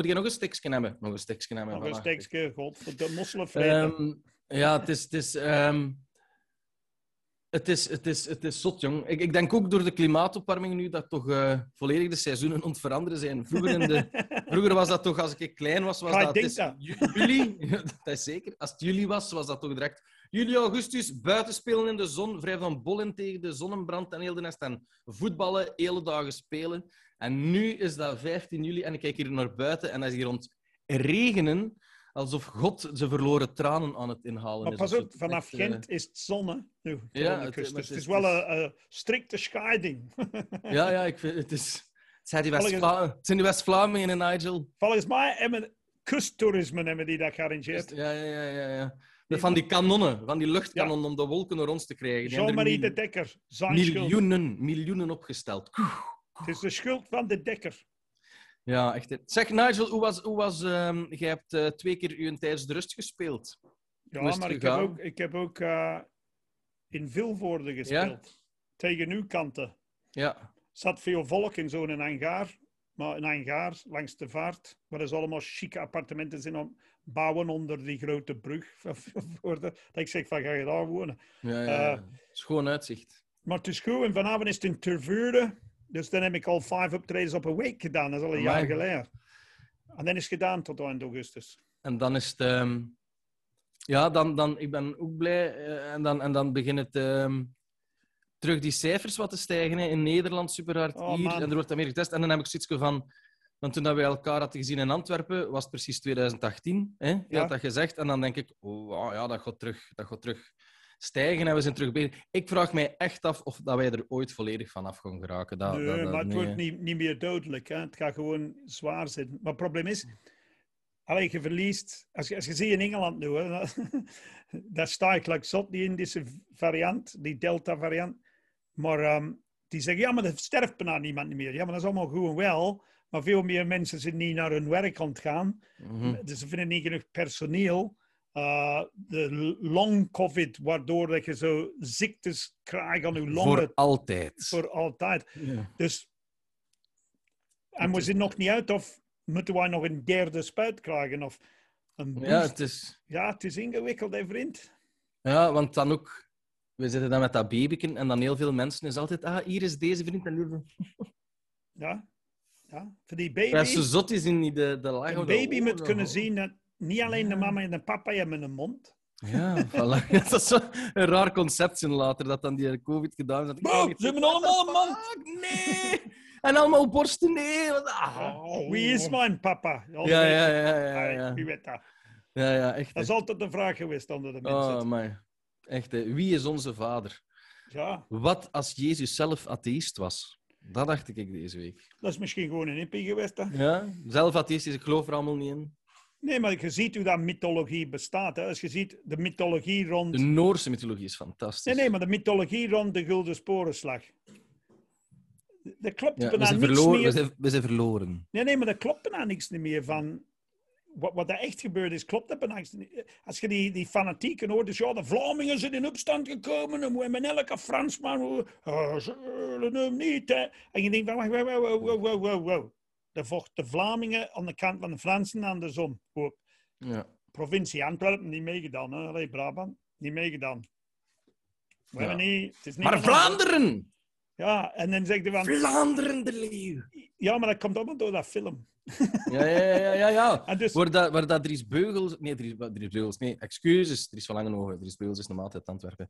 je nog een stekje hebben? Nog een stekje hebben. Nog een stekje, god, de mosselen vreten. Um, ja, het is... Het is, um, het, is, het, is het is zot, jong. Ik, ik denk ook door de klimaatopwarming nu dat toch uh, volledig de seizoenen aan het veranderen zijn. Vroeger, in de, vroeger was dat toch, als ik klein was, was dat... Is, dat. Juli, dat is zeker. Als het juli was, was dat toch direct... Juli, augustus, buiten spelen in de zon, vrij van bollen tegen de zonnebrand en heel de nest. En voetballen, hele dagen spelen. En nu is dat vijftien juli en ik kijk hier naar buiten en dat is hier rond regenen, alsof God de verloren tranen aan het inhalen maar is. Maar pas op, vanaf echt, Gent uh... is het zonne. Nu, ja, het, het, het is wel een, een strikte scheiding. Ja, ja, ik vind het is... Het zijn die West-Vlamingen, West-Vlamingen, Nigel. Volgens mij hebben kusttoerisme hebben die dat gearrangeerd. Ja, ja, ja, ja, ja. Van die kanonnen, van die luchtkanonnen ja. om de wolken naar ons te krijgen. Jean-Marie de Dekker, zijn miljoenen, schuld. miljoenen opgesteld. Het is de schuld van de Dekker. Ja, echt. Zeg, Nigel, hoe was... Hoe was uh, jij hebt uh, twee keer uw tijdens de rust gespeeld. Ja, maar gegaan. ik heb ook, ik heb ook uh, in Vilvoorde gespeeld. Ja? Tegen uw kanten. Ja. Er zat veel volk in zo'n hangar. Maar een hangar langs de vaart. Waar er allemaal chique appartementen zijn om bouwen onder die grote brug van Vilvoorde. Dat ik zeg, van, ga je daar wonen? Ja, ja. Uh, schoon uitzicht. Maar het is goed. En vanavond is het in Tervuurde. Dus dan heb ik al vijf optredens op een week gedaan. Dat is al een jaar geleden. En dan is het gedaan tot eind augustus. En dan is het... Um... Ja, dan, dan, ik ben ook blij. Uh, en, dan, en dan begint het... Um... Terug die cijfers wat te stijgen. Hè. In Nederland superhard. Oh, hier. Man. En er wordt dan meer getest. En dan heb ik zoiets van... Want toen dat we elkaar hadden gezien in Antwerpen, was het precies twintig achttien. Hè? Je ja. had dat gezegd. En dan denk ik... Oh, ja, dat gaat terug. Dat gaat terug. Stijgen en we zijn terug bezig. Ik vraag mij echt af of dat wij er ooit volledig vanaf gaan geraken. Dat, nee, dat, dat, maar het nee. wordt niet, niet meer dodelijk. Hè? Het gaat gewoon zwaar zijn. Maar het probleem is, allee, je verliest... Als je, als je ziet in Engeland nu, hè, dat, dat sta ik like zot, die Indische variant, die Delta-variant. Maar um, die zeggen, ja, maar er sterft bijna niemand meer. Ja, maar dat is allemaal goed en wel. Maar veel meer mensen zijn niet naar hun werk aan het gaan. Mm-hmm. Dus ze vinden niet genoeg personeel. Uh, de long-covid, waardoor dat je zo ziektes krijgt aan je longen. Voor altijd. Voor altijd. Yeah. Dus, en we zien nog niet uit of moeten wij nog een derde spuit krijgen of een boost. Ja, het is... Ja, het is ingewikkeld, hè, vriend. Ja, want dan ook... We zitten dan met dat babyken en dan heel veel mensen is altijd... Ah, hier is deze vriend en lieve. Ja, ja. Voor die baby... Maar zo zot is in de, de laag... Een baby moet kunnen zien dat... Niet alleen de mama en de papa hebben een mond. Ja, voilà. Dat is zo een raar concept zijn later, dat dan die COVID gedaan is. Boom, ze hebben allemaal een mond! Nee! En allemaal borsten, nee! Ah. Oh, wie is mijn papa? Als ja, ja, ja, ja, ja. Allee, wie weet dat? Ja, ja, echt. Dat is altijd de vraag geweest onder de mensen. Oh, amai. Echt, hè. Wie is onze vader? Ja. Wat als Jezus zelf atheïst was? Dat dacht ik deze week. Dat is misschien gewoon een hippie geweest, hè? Ja, zelf atheïst is, ik geloof er allemaal niet in. Nee, maar je ziet hoe dat mythologie bestaat. Hè. Als je ziet de mythologie rond... De Noorse mythologie is fantastisch. Nee, nee, maar de mythologie rond de Gulden Sporenslag. Dat klopt ja, bijna niks meer. We zijn, we zijn verloren. Nee, nee, maar dat klopt bijna niks meer van... wat, wat er echt gebeurd is, klopt dat bijna. Als je die, die fanatieken hoort, dus ja, de Vlamingen zijn in opstand gekomen, dan moet men elke Fransman, oh, zullen hem niet, hè. En je denkt van, wow, wow, wow, wow, wow, wow. Daar vochten de Vlamingen aan de kant van de Fransen andersom ook. Ja. Provincie Antwerpen, niet meegedaan, hè. Allee, Brabant, niet meegedaan. We ja. niet, het is niet maar Vlaanderen! Ja, en dan zegt hij van... Vlaanderen de leeuw! Ja, maar dat komt allemaal door dat film. Ja, ja, ja, ja, ja. Dus... Waar, dat, waar dat Dries Beugels... Nee, Dries, Dries Beugels... Nee, excuses. Dries van Langenhoven. Dries Beugels is normaal altijd Antwerpen.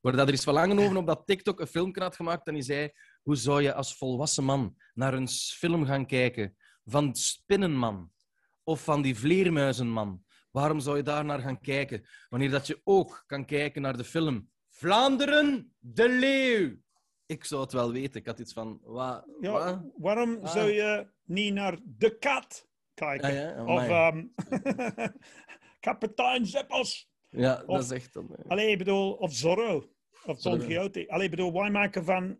Waar dat Dries van Langenhoven op dat TikTok een filmpje had gemaakt en hij zei... Hoe zou je als volwassen man naar een film gaan kijken van Spinnenman? Of van die Vleermuizenman? Waarom zou je daar naar gaan kijken? Wanneer dat je ook kan kijken naar de film Vlaanderen de leeuw! Ik zou het wel weten. Ik had iets van... Wa, ja, wa, waarom wa? zou je niet naar De Kat kijken? Ah, ja? Of um, Kapitein Zeppels. Ja, of, dat is echt... Een... Allee, ik bedoel, of Zorro. Of Don Quixote. Allee, ik bedoel, wij maken van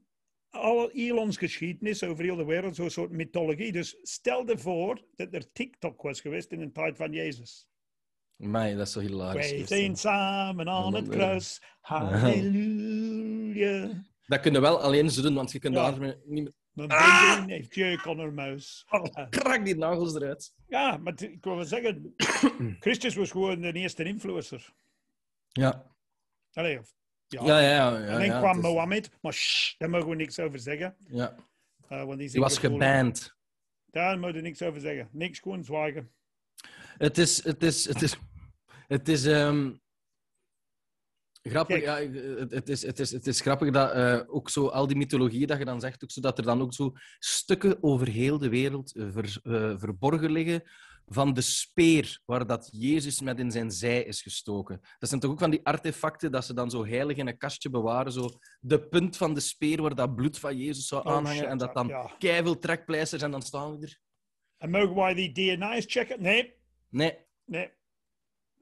al heel onze geschiedenis over heel de wereld zo'n soort mythologie. Dus stel je voor dat er TikTok was geweest in de tijd van Jezus. Mij, dat is zo hilarisch. Wij zijn samen aan het kruis. Halleluja. Dat kunnen wel alleen ze doen, want je kunt ja. daar niet meer... Dan ah! denk je, heeft jeuk aan haar muis. Oh, krak die nagels eruit. Ja, maar ik wil wel zeggen, Christus was gewoon de eerste influencer. Ja. Allee, of, ja. Ja, ja, ja, ja. En dan ja, kwam is... Mohammed, maar shh, daar mogen we niks over zeggen. Ja. Uh, want die die was geband. Daar mogen we niks over zeggen. Niks, gewoon zwijgen. Het is... Het is... Het is... Het is um... Grappig, ja, het, is, het, is, het is grappig dat uh, ook zo al die mythologieën dat je dan zegt, ook zo, dat er dan ook zo stukken over heel de wereld uh, ver, uh, verborgen liggen van de speer waar dat Jezus met in zijn zij is gestoken. Dat zijn toch ook van die artefacten dat ze dan zo heilig in een kastje bewaren, zo de punt van de speer waar dat bloed van Jezus zou aanhangen oh, shit, en dat dan ja. keiveel trekpleisters en dan staan we er. En mogen wij die D N A's checken? Nee. Nee. Nee.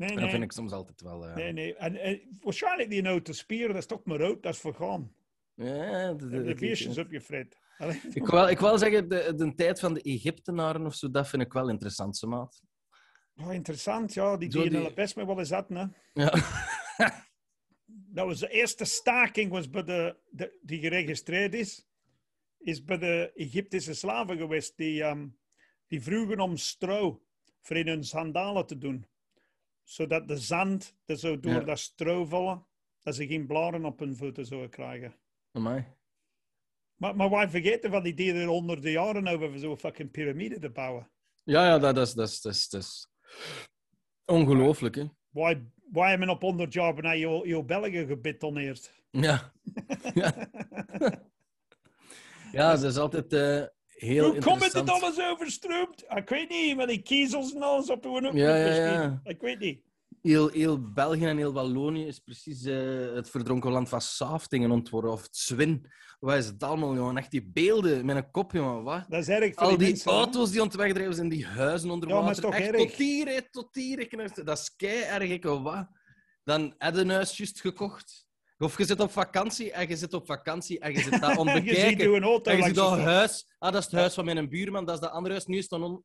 Nee, nee. Dat vind ik soms altijd wel... Uh... Nee, nee. En, en waarschijnlijk die nou te spieren, dat is toch maar rood, dat is vergaan. Ja, de, de, de beestjes op je fret. Ik wil, ik wil zeggen, de, de tijd van de Egyptenaren of zo, dat vind ik wel interessant, zo maat. Oh, interessant, ja. Die deden die... het best mee wel eens dat, hè. Ja. Dat was de eerste staking was bij de, de, die geregistreerd is, is bij de Egyptische slaven geweest. Die, um, die vroegen om stro voor in hun sandalen te doen. Zodat de zand er zo door ja. dat stro vallen, dat ze geen blaren op hun voeten zouden krijgen. Amai. Maar, maar wij vergeten van die deden er honderden jaren over zo'n fucking piramide te bouwen. Ja, ja, dat is, dat is, dat is, dat is. ongelooflijk, hè? Wij, wij hebben op honderd jaar bijna heel, heel België gebetoneerd. Ja. Ja, ja dat is altijd... Uh... Heel Hoe komt het dat alles overstroomt? Ik weet niet, met die kiezels en alles op de hoek. Ja, ja, ja. Ik weet niet. Heel, heel België en heel Wallonië is precies uh, het verdronken land van Saftingen ontworpen. Of Zwin. Wat is het allemaal, jongen? Echt die beelden met een kop, jongen. Wat? Dat is erg voor Al die, die auto's hè? die ontwegdrijven en die huizen onder water. Ja, maar het is toch echt erg. Tot hier, hè, tot hier. Dat is kei erg, ik wat. Dan heb je een huis juist gekocht. Of je zit op vakantie en je zit op vakantie en je zit daar onbekijken. je ziet een auto en je ziet dat huis. Ah, dat is het huis van mijn buurman. Dat is dat andere huis. Nu is het on...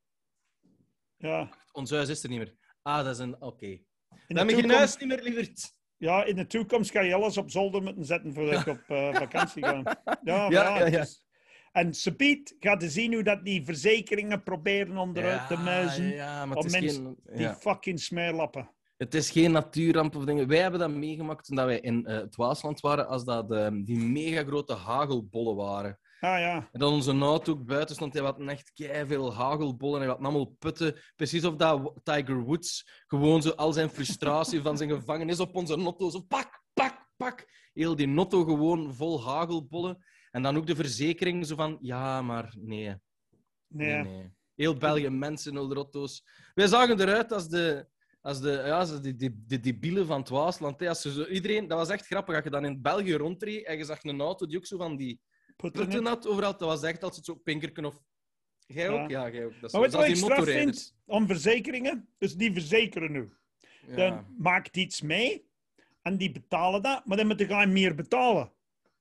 ja. Ons huis is er niet meer. Ah, dat is een... Oké. Okay. Dan heb je geen huis niet meer, lieverd. Ja, in de toekomst ga je alles op zolder moeten zetten voordat ik op uh, vakantie ga. Ja, ja, ja, ja. Dus... En subiet gaat je zien hoe dat die verzekeringen proberen onderuit ja, te muizen. Ja, maar het is geen... ja. Die fucking smeerlappen. Het is geen natuurramp of dingen. Wij hebben dat meegemaakt toen wij in uh, het Waasland waren, als dat uh, die megagrote hagelbollen waren. Ah, ja. En dan onze auto ook buiten stond, hij had echt keiveel hagelbollen en hij had allemaal putten. Precies of dat Tiger Woods gewoon zo al zijn frustratie van zijn gevangenis op onze notto. Zo pak, pak, pak. Heel die notto gewoon vol hagelbollen. En dan ook de verzekering zo van, ja, maar nee. Nee. nee, nee. Heel België, mensen, nul rotto's. Wij zagen eruit als de... Als de, ja, als de, de, de debielen van het Waasland. Als zo, iedereen, dat was echt grappig. Als je dan in België rondreed en je zag een auto die ook zo van die putten had overal, dat was echt altijd zo pinkerken of... Jij ook? Ja, jij ja, ook. Dat maar wat ik die straf vind om verzekeringen, dus die verzekeren nu. Ja. Dan maakt iets mee en die betalen dat, maar dan moet je meer betalen.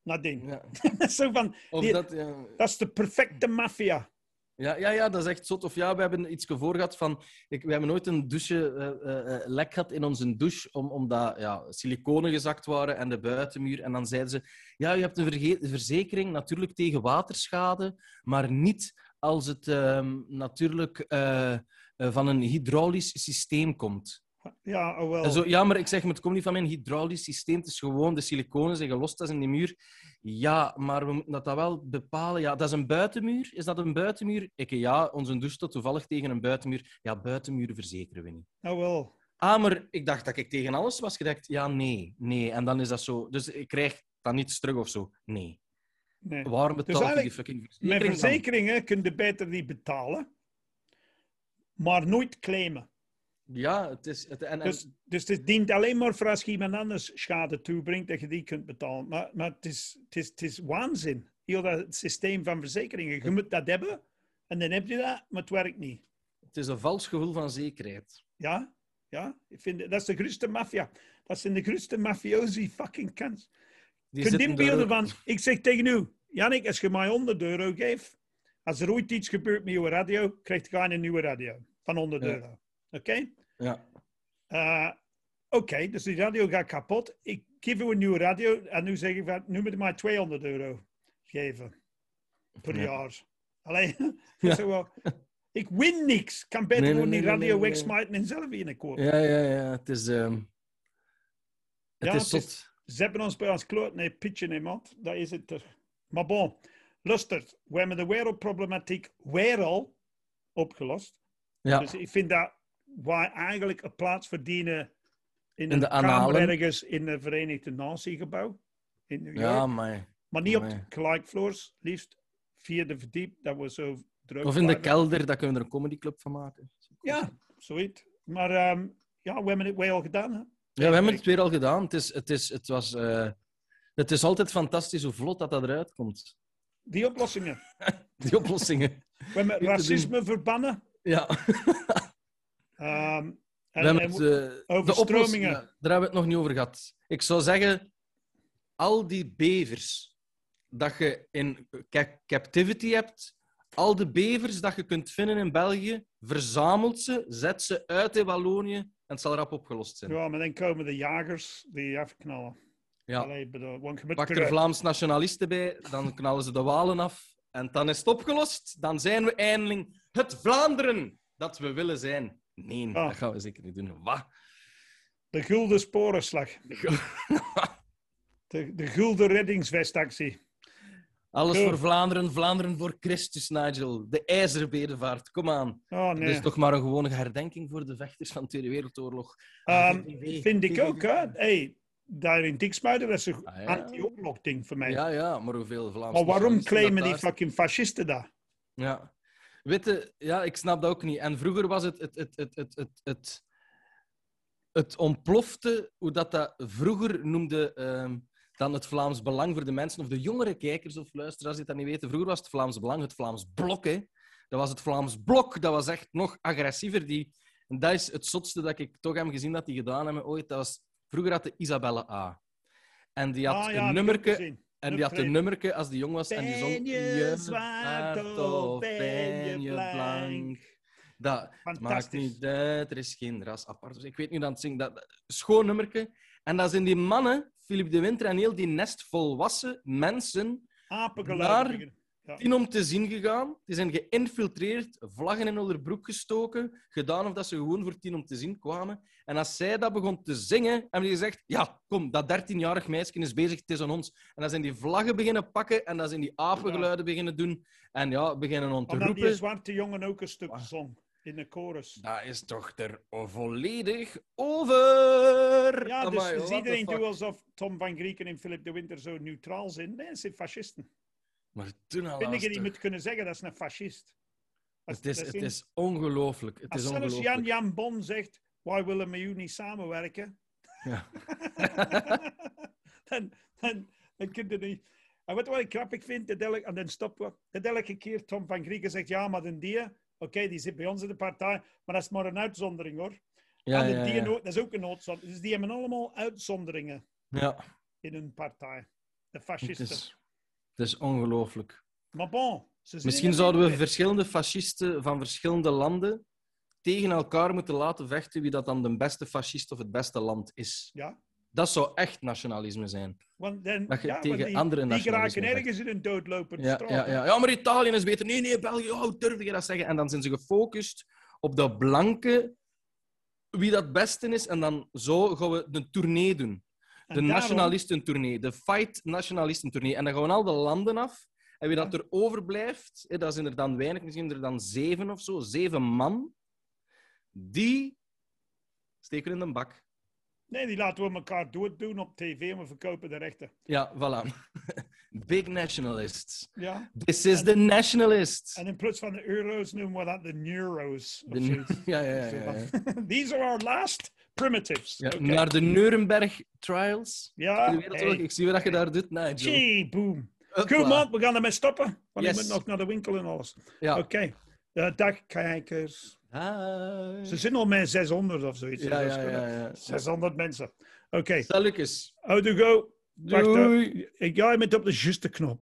Nadien. Ja. zo van, die, dat, ja. dat is de perfecte maffia. Ja, ja, ja, dat is echt zot. Of ja, we hebben iets voor gehad van... Ik, we hebben nooit een douche, uh, uh, lek gehad in onze douche, om, omdat ja, siliconen gezakt waren en de buitenmuur. En dan zeiden ze... Ja, u hebt een verge- verzekering natuurlijk tegen waterschade, maar niet als het uh, natuurlijk uh, uh, van een hydraulisch systeem komt. Ja, wel. Zo, ja, maar ik zeg, het komt niet van mijn hydraulisch systeem. Het is gewoon de siliconen zijn gelost, dat is in die muur. Ja, maar we moeten dat wel bepalen. Ja, dat is een buitenmuur. Is dat een buitenmuur? Ik, ja, onze douche staat toevallig tegen een buitenmuur. Ja, buitenmuren verzekeren we niet. Ah, wel. Ah, maar ik dacht dat ik tegen alles was gedekt. Ja, nee, nee. En dan is dat zo. Dus ik krijg dat niet terug of zo. Nee. nee. Waarom betaal je dus die fucking verzekering? Mijn verzekeringen dan? Kun je beter niet betalen, maar nooit claimen. Ja, het is... Het, en, en... Dus, dus het dient alleen maar voor als je iemand anders schade toebrengt, dat je die kunt betalen. Maar, maar het, is, het, is, het is waanzin. Heel dat systeem van verzekeringen. Je moet dat hebben, en dan heb je dat, maar het werkt niet. Het is een vals gevoel van zekerheid. Ja, ja. Ik vind, dat is de grootste maffia. Dat zijn de grootste mafiosi fucking kans. Je kunt inbeelden van... Ik zeg tegen u, Jannik, als je mij honderd euro geeft, als er ooit iets gebeurt met je radio, krijg je een nieuwe radio van honderd euro. Ja. Oké? Okay? Ja. Uh, Oké, okay, dus die radio gaat kapot. Ik geef u een nieuwe radio en nu zeg ik van, nu moet je mij tweehonderd euro geven per ja. jaar. Alleen, ja. so, well, ik win niks. Ik kan beter nee, gewoon nee, die radio nee, nee, wegsmijten nee. en zelf in een koop. Ja, ja, ja. Het is... Um, het ja, is tot... Is, ze hebben ons bij ons kloot, nee, pitchen iemand. Dat is het er. Maar bon, lustert. We hebben de wereldproblematiek weer al opgelost. Ja. Dus ik vind dat... waar eigenlijk een plaats verdienen in, in de kamer ergens in de Verenigde Natiegebouw in New York. Ja, maar... Maar niet amai. op gelijkvloers, liefst vierde verdiep, dat was zo druk. Of in de kelder, daar kunnen we er een comedyclub van maken. Ja, zoiets. Maar um, ja, we hebben het weer al gedaan. Hè? Ja, we hebben het weer al gedaan. Het is, het is, het was, uh, het is altijd fantastisch hoe vlot dat, dat eruit komt. Die oplossingen. Die oplossingen. We hebben racisme verbannen. Ja. Um, en, en, het, uh, overstromingen. De daar hebben we het nog niet over gehad. Ik zou zeggen, al die bevers dat je in ca- captivity hebt, al de bevers dat je kunt vinden in België, verzamelt ze, zet ze uit in Wallonië en het zal rap opgelost zijn. Ja, maar dan komen de jagers die afknallen. Ja. Allee, pak er Vlaams nationalisten bij, dan knallen ze de Walen af en dan is het opgelost. Dan zijn we eindelijk het Vlaanderen dat we willen zijn. Nee, oh. dat gaan we zeker niet doen. Wat? De Gulden Sporenslag. De, gul... de, de Gulden Reddingsvestactie. Alles Go. voor Vlaanderen, Vlaanderen voor Christus, Nigel. De ijzerbedevaart, kom aan. Oh, nee. Dat is toch maar een gewone herdenking voor de vechters van de Tweede Wereldoorlog. Um, vind ik ook, hè? Hey, daar in Diksmuiden, dat is een ah, ja. anti-oorlog ding voor mij. Ja, ja, maar hoeveel Vlaams... Maar waarom claimen die fucking fascisten dat? Ja. Witte, ja, ik snap dat ook niet. En vroeger was het... Het, het, het, het, het, het, het ontplofte, hoe dat, dat vroeger noemde uh, dan het Vlaams Belang voor de mensen, of de jongere kijkers of luisteraars die dat niet weten. Vroeger was het Vlaams Belang, het Vlaams Blok. Hè. Dat was het Vlaams Blok, dat was echt nog agressiever. Die, en dat is het zotste dat ik toch heb gezien dat die gedaan hebben ooit. Dat was, vroeger had de Isabelle A. En die had ah, ja, een nummerke... En die had een nummerke als die jong was. En die zong... Ben je zwart of ben je blank? Dat maakt niet uit, er is geen ras apart. Dus ik weet nu dat het zingt. Dat, schoon nummerke. En dat zijn die mannen, Philip de Winter en heel die nest volwassen mensen... Apengeluiden. Daar in om te zien gegaan. Die zijn geïnfiltreerd, vlaggen in hun broek gestoken. Gedaan of dat ze gewoon voor tien om te zien kwamen. En als zij dat begon te zingen, hebben die gezegd... Ja, kom, dat dertienjarig meisje is bezig, het is aan ons. En dan zijn die vlaggen beginnen pakken en dan zijn die apengeluiden beginnen doen. En ja, beginnen om te Omdat roepen. Die zwarte jongen ook een stuk zong in de chorus. Dat is toch er volledig over. Ja, dus, Amai, dus iedereen doet alsof Tom van Grieken en Philip de Winter zo neutraal zijn. Nee, ze zijn fascisten. Maar toen al... Vind ik niet moet kunnen zeggen, dat is een fascist. Als, het is, is, is ongelooflijk. Als zelfs Jan-Jan Bon zegt... Wij willen met u niet samenwerken. Ja. dan, dan, dan kun je niet... En wat ik grappig vind... De dele... En dan stoppen we. Dat elke keer Tom van Grieken zegt... Ja, maar den die... Oké, okay, die zit bij ons in de partij. Maar dat is maar een uitzondering, hoor. Ja, en ja, die ja. No- dat is ook een uitzondering. Dus die hebben allemaal uitzonderingen. Ja. In hun partij. De fascisten. Het is, het is ongelooflijk. Maar bon, Misschien zouden we verschillende fascisten van verschillende landen tegen elkaar moeten laten vechten wie dat dan de beste fascist of het beste land is. Ja. Dat zou echt nationalisme zijn. Want dan, dat je ja, tegen want die, andere die geraken ergens in een doodlopende ja, straat. Ja, ja. ja, maar Italië is beter. Nee, nee, België, oh, durf je dat zeggen? En dan zijn ze gefocust op dat blanke, wie dat beste is. En dan zo gaan we een tournee doen. De daarom... nationalistentournee. De fight nationalistentournee. En dan gaan we al de landen af. En wie dat er overblijft, dat is er dan weinig, misschien er dan zeven of zo, zeven man, die steken in een bak. Nee, die laten we elkaar dooddoen op tv, en we verkopen de rechten. Ja, voilà. Big nationalists. Ja. This is en, the nationalists. En in plaats van de euro's noemen we dat de neuro's. De ne ja, ja, ja. ja, ja. These are our last primitives. Ja, okay. Naar de Nuremberg trials. Ja. Ik, weet hey. ook. Ik zie wat je daar doet, Nigel. Gee, boom. Goed man, we gaan ermee stoppen. Want yes. ik moet nog naar de winkel en alles. Ja. Oké. Okay. Uh, dag, kijkers. Hi. Ze zijn al met zeshonderd of zoiets. Ja, ja, ja, ja. zeshonderd mensen. Oké. Okay. Salut. Lucas. Houdoe go. Doei. Wacht, uh, jij bent op de juiste knop.